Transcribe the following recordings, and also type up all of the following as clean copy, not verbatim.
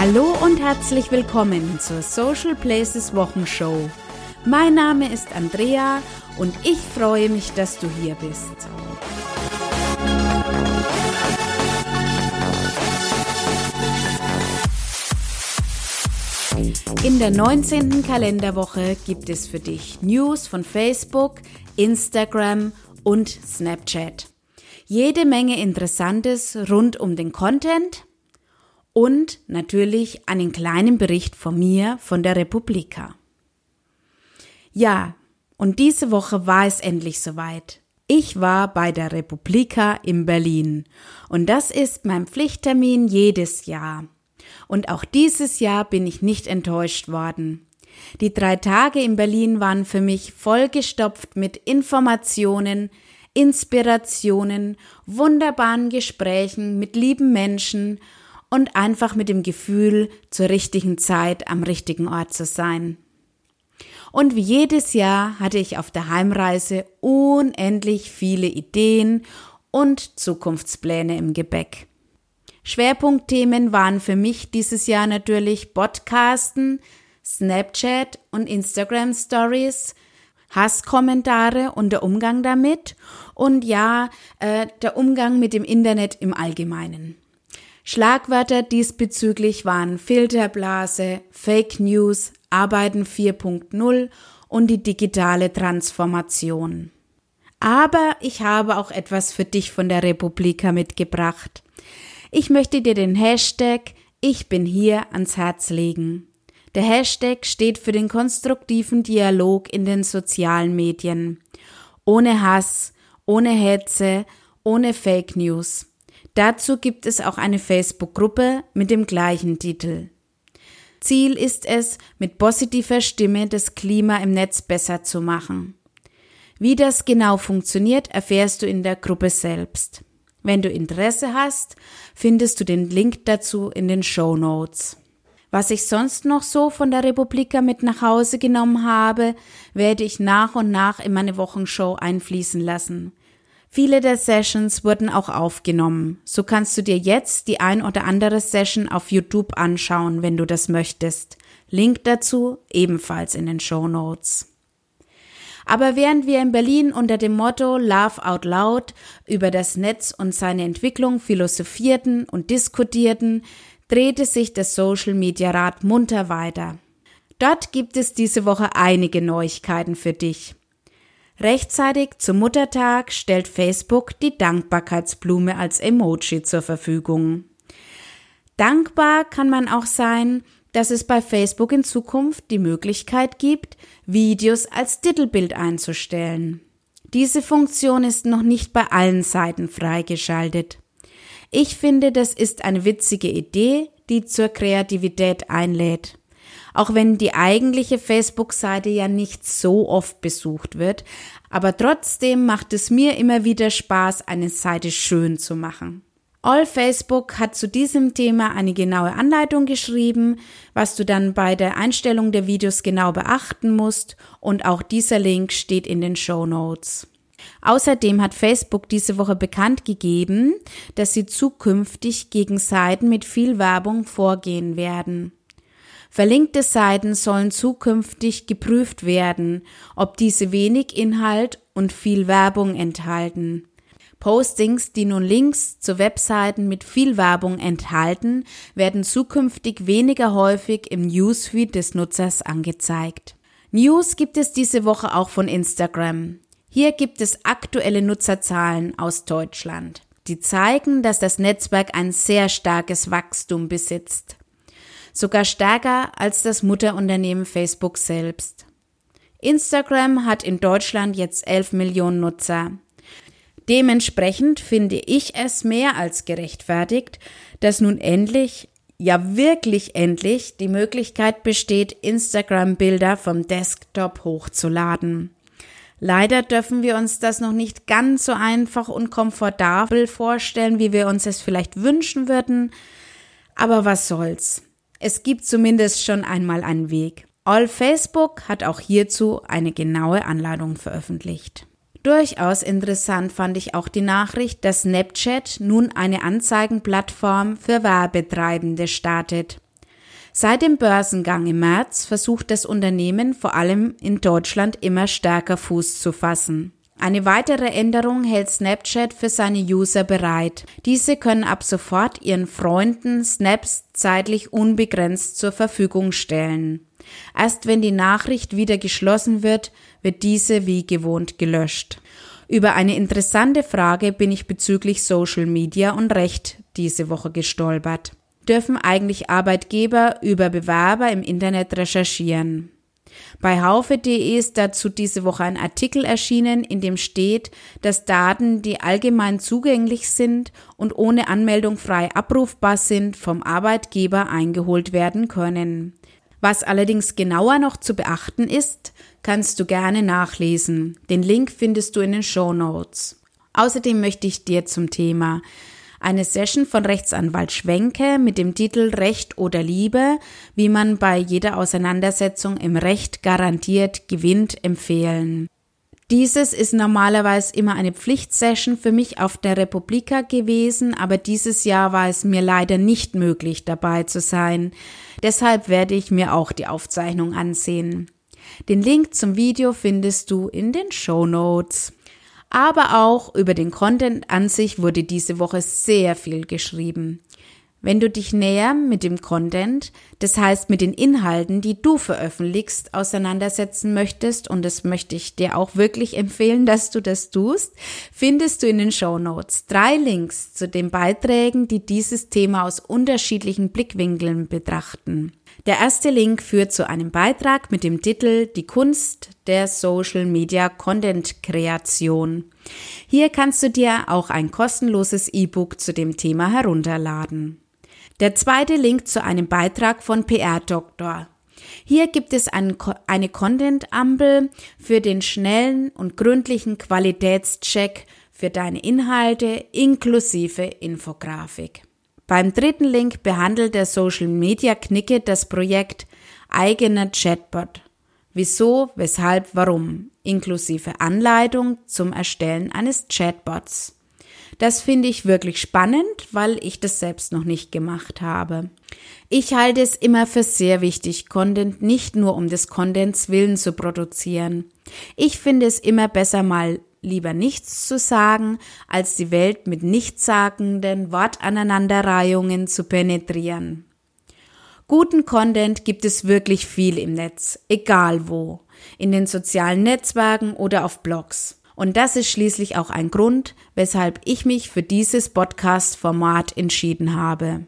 Hallo und herzlich willkommen zur Social Places Wochenshow. Mein Name ist Andrea und ich freue mich, dass du hier bist. In der 19. Kalenderwoche gibt es für dich News von Facebook, Instagram und Snapchat. Jede Menge Interessantes rund um den Content und natürlich einen kleinen Bericht von mir von der Republik. Ja, und diese Woche war es endlich soweit. Ich war bei der Republik in Berlin und das ist mein Pflichttermin jedes Jahr. Und auch dieses Jahr bin ich nicht enttäuscht worden. Die 3 Tage in Berlin waren für mich vollgestopft mit Informationen, Inspirationen, wunderbaren Gesprächen mit lieben Menschen und einfach mit dem Gefühl, zur richtigen Zeit am richtigen Ort zu sein. Und wie jedes Jahr hatte ich auf der Heimreise unendlich viele Ideen und Zukunftspläne im Gepäck. Schwerpunktthemen waren für mich dieses Jahr natürlich Podcasten, Snapchat und Instagram Stories, Hasskommentare und der Umgang damit und ja, der Umgang mit dem Internet im Allgemeinen. Schlagwörter diesbezüglich waren Filterblase, Fake News, Arbeiten 4.0 und die digitale Transformation. Aber ich habe auch etwas für dich von der Republik mitgebracht. Ich möchte dir den Hashtag Ich bin hier ans Herz legen. Der Hashtag steht für den konstruktiven Dialog in den sozialen Medien. Ohne Hass, ohne Hetze, ohne Fake News. Dazu gibt es auch eine Facebook-Gruppe mit dem gleichen Titel. Ziel ist es, mit positiver Stimme das Klima im Netz besser zu machen. Wie das genau funktioniert, erfährst du in der Gruppe selbst. Wenn du Interesse hast, findest du den Link dazu in den Shownotes. Was ich sonst noch so von der Republika mit nach Hause genommen habe, werde ich nach und nach in meine Wochenshow einfließen lassen. Viele der Sessions wurden auch aufgenommen. So kannst du dir jetzt die ein oder andere Session auf YouTube anschauen, wenn du das möchtest. Link dazu ebenfalls in den Shownotes. Aber während wir in Berlin unter dem Motto Laugh Out Loud über das Netz und seine Entwicklung philosophierten und diskutierten, drehte sich der Social Media Rad munter weiter. Dort gibt es diese Woche einige Neuigkeiten für dich. Rechtzeitig zum Muttertag stellt Facebook die Dankbarkeitsblume als Emoji zur Verfügung. Dankbar kann man auch sein, dass es bei Facebook in Zukunft die Möglichkeit gibt, Videos als Titelbild einzustellen. Diese Funktion ist noch nicht bei allen Seiten freigeschaltet. Ich finde, das ist eine witzige Idee, die zur Kreativität einlädt. Auch wenn die eigentliche Facebook-Seite ja nicht so oft besucht wird, aber trotzdem macht es mir immer wieder Spaß, eine Seite schön zu machen. All Facebook hat zu diesem Thema eine genaue Anleitung geschrieben, was du dann bei der Einstellung der Videos genau beachten musst und auch dieser Link steht in den Shownotes. Außerdem hat Facebook diese Woche bekannt gegeben, dass sie zukünftig gegen Seiten mit viel Werbung vorgehen werden. Verlinkte Seiten sollen zukünftig geprüft werden, ob diese wenig Inhalt und viel Werbung enthalten. Postings, die nun Links zu Webseiten mit viel Werbung enthalten, werden zukünftig weniger häufig im Newsfeed des Nutzers angezeigt. News gibt es diese Woche auch von Instagram. Hier gibt es aktuelle Nutzerzahlen aus Deutschland, die zeigen, dass das Netzwerk ein sehr starkes Wachstum besitzt. Sogar stärker als das Mutterunternehmen Facebook selbst. Instagram hat in Deutschland jetzt 11 Millionen Nutzer. Dementsprechend finde ich es mehr als gerechtfertigt, dass nun endlich, ja wirklich endlich, die Möglichkeit besteht, Instagram-Bilder vom Desktop hochzuladen. Leider dürfen wir uns das noch nicht ganz so einfach und komfortabel vorstellen, wie wir uns es vielleicht wünschen würden. Aber was soll's? Es gibt zumindest schon einmal einen Weg. All Facebook hat auch hierzu eine genaue Anleitung veröffentlicht. Durchaus interessant fand ich auch die Nachricht, dass Snapchat nun eine Anzeigenplattform für Werbetreibende startet. Seit dem Börsengang im März versucht das Unternehmen vor allem in Deutschland immer stärker Fuß zu fassen. Eine weitere Änderung hält Snapchat für seine User bereit. Diese können ab sofort ihren Freunden Snaps zeitlich unbegrenzt zur Verfügung stellen. Erst wenn die Nachricht wieder geschlossen wird, wird diese wie gewohnt gelöscht. Über eine interessante Frage bin ich bezüglich Social Media und Recht diese Woche gestolpert. Dürfen eigentlich Arbeitgeber über Bewerber im Internet recherchieren? Bei Haufe.de ist dazu diese Woche ein Artikel erschienen, in dem steht, dass Daten, die allgemein zugänglich sind und ohne Anmeldung frei abrufbar sind, vom Arbeitgeber eingeholt werden können. Was allerdings genauer noch zu beachten ist, kannst du gerne nachlesen. Den Link findest du in den Shownotes. Außerdem möchte ich dir zum Thema eine Session von Rechtsanwalt Schwenke mit dem Titel Recht oder Liebe, wie man bei jeder Auseinandersetzung im Recht garantiert gewinnt, empfehlen. Dieses ist normalerweise immer eine Pflichtsession für mich auf der Republik gewesen, aber dieses Jahr war es mir leider nicht möglich, dabei zu sein. Deshalb werde ich mir auch die Aufzeichnung ansehen. Den Link zum Video findest du in den Shownotes. Aber auch über den Content an sich wurde diese Woche sehr viel geschrieben. Wenn du dich näher mit dem Content, das heißt mit den Inhalten, die du veröffentlichst, auseinandersetzen möchtest, und das möchte ich dir auch wirklich empfehlen, dass du das tust, findest du in den Shownotes 3 Links zu den Beiträgen, die dieses Thema aus unterschiedlichen Blickwinkeln betrachten. Der erste Link führt zu einem Beitrag mit dem Titel Die Kunst der Social Media Content Kreation. Hier kannst du dir auch ein kostenloses E-Book zu dem Thema herunterladen. Der zweite Link zu einem Beitrag von PR-Doktor. Hier gibt es eine Content-Ampel für den schnellen und gründlichen Qualitätscheck für deine Inhalte inklusive Infografik. Beim dritten Link behandelt der Social Media Knicke das Projekt eigener Chatbot. Wieso, weshalb, warum, inklusive Anleitung zum Erstellen eines Chatbots. Das finde ich wirklich spannend, weil ich das selbst noch nicht gemacht habe. Ich halte es immer für sehr wichtig, Content nicht nur um des Contents willen zu produzieren. Ich finde es immer besser, mal lieber nichts zu sagen, als die Welt mit nichtssagenden Wortaneinanderreihungen zu penetrieren. Guten Content gibt es wirklich viel im Netz, egal wo, in den sozialen Netzwerken oder auf Blogs. Und das ist schließlich auch ein Grund, weshalb ich mich für dieses Podcast-Format entschieden habe.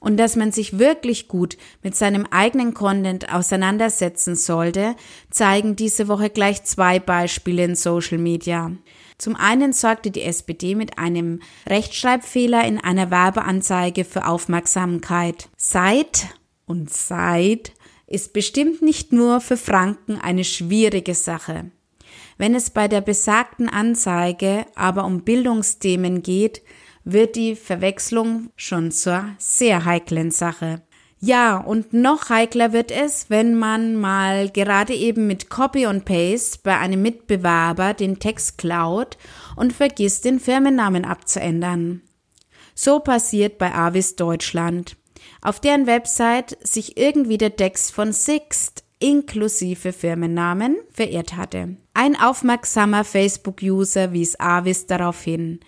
Und dass man sich wirklich gut mit seinem eigenen Content auseinandersetzen sollte, zeigen diese Woche gleich 2 Beispiele in Social Media. Zum einen sorgte die SPD mit einem Rechtschreibfehler in einer Werbeanzeige für Aufmerksamkeit. Seit ist bestimmt nicht nur für Franken eine schwierige Sache. Wenn es bei der besagten Anzeige aber um Bildungsthemen geht, wird die Verwechslung schon zur sehr heiklen Sache. Ja, und noch heikler wird es, wenn man mal gerade eben mit Copy und Paste bei einem Mitbewerber den Text klaut und vergisst, den Firmennamen abzuändern. So passiert bei Avis Deutschland, auf deren Website sich irgendwie der Text von Sixt inklusive Firmennamen verirrt hatte. Ein aufmerksamer Facebook-User wies Avis darauf hin,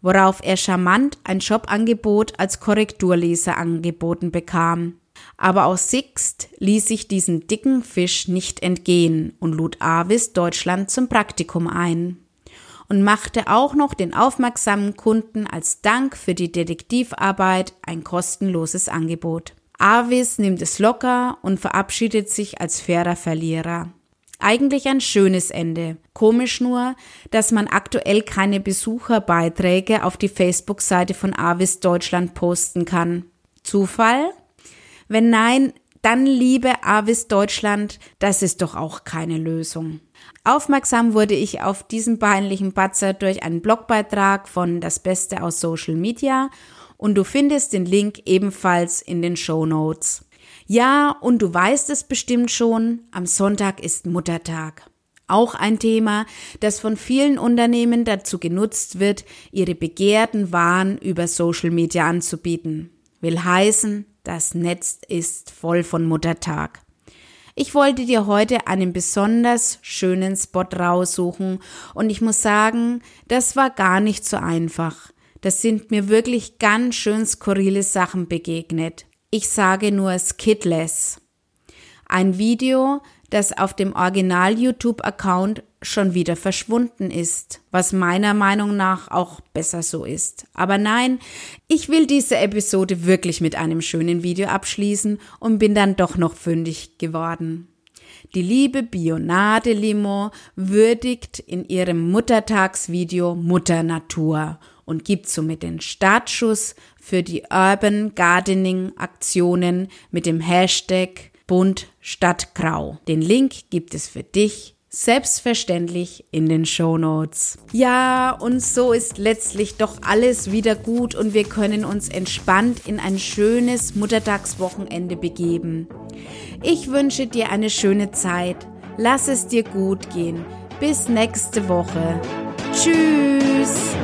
worauf er charmant ein Jobangebot als Korrekturleser angeboten bekam. Aber auch Sixt ließ sich diesem dicken Fisch nicht entgehen und lud Avis Deutschland zum Praktikum ein und machte auch noch den aufmerksamen Kunden als Dank für die Detektivarbeit ein kostenloses Angebot. Avis nimmt es locker und verabschiedet sich als fairer Verlierer. Eigentlich ein schönes Ende. Komisch nur, dass man aktuell keine Besucherbeiträge auf die Facebook-Seite von Avis Deutschland posten kann. Zufall? Wenn nein, dann liebe Avis Deutschland, das ist doch auch keine Lösung. Aufmerksam wurde ich auf diesen peinlichen Patzer durch einen Blogbeitrag von Das Beste aus Social Media und du findest den Link ebenfalls in den Shownotes. Ja, und du weißt es bestimmt schon, am Sonntag ist Muttertag. Auch ein Thema, das von vielen Unternehmen dazu genutzt wird, ihre begehrten Waren über Social Media anzubieten. Will heißen, Das Netz ist voll von Muttertag. Ich wollte dir heute einen besonders schönen Spot raussuchen und ich muss sagen, das war gar nicht so einfach. Das sind mir wirklich ganz schön skurrile Sachen begegnet. Ich sage nur Skidless. Ein Video, das auf dem Original-YouTube-Account schon wieder verschwunden ist, was meiner Meinung nach auch besser so ist. Aber nein, ich will diese Episode wirklich mit einem schönen Video abschließen und bin dann doch noch fündig geworden. Die liebe Bionade Limon würdigt in ihrem Muttertagsvideo Mutter Natur und gibt somit den Startschuss für die Urban Gardening Aktionen mit dem Hashtag Bunt Stadt Grau. Den Link gibt es für dich selbstverständlich in den Shownotes. Ja, und so ist letztlich doch alles wieder gut und wir können uns entspannt in ein schönes Muttertagswochenende begeben. Ich wünsche dir eine schöne Zeit. Lass es dir gut gehen. Bis nächste Woche. Tschüss!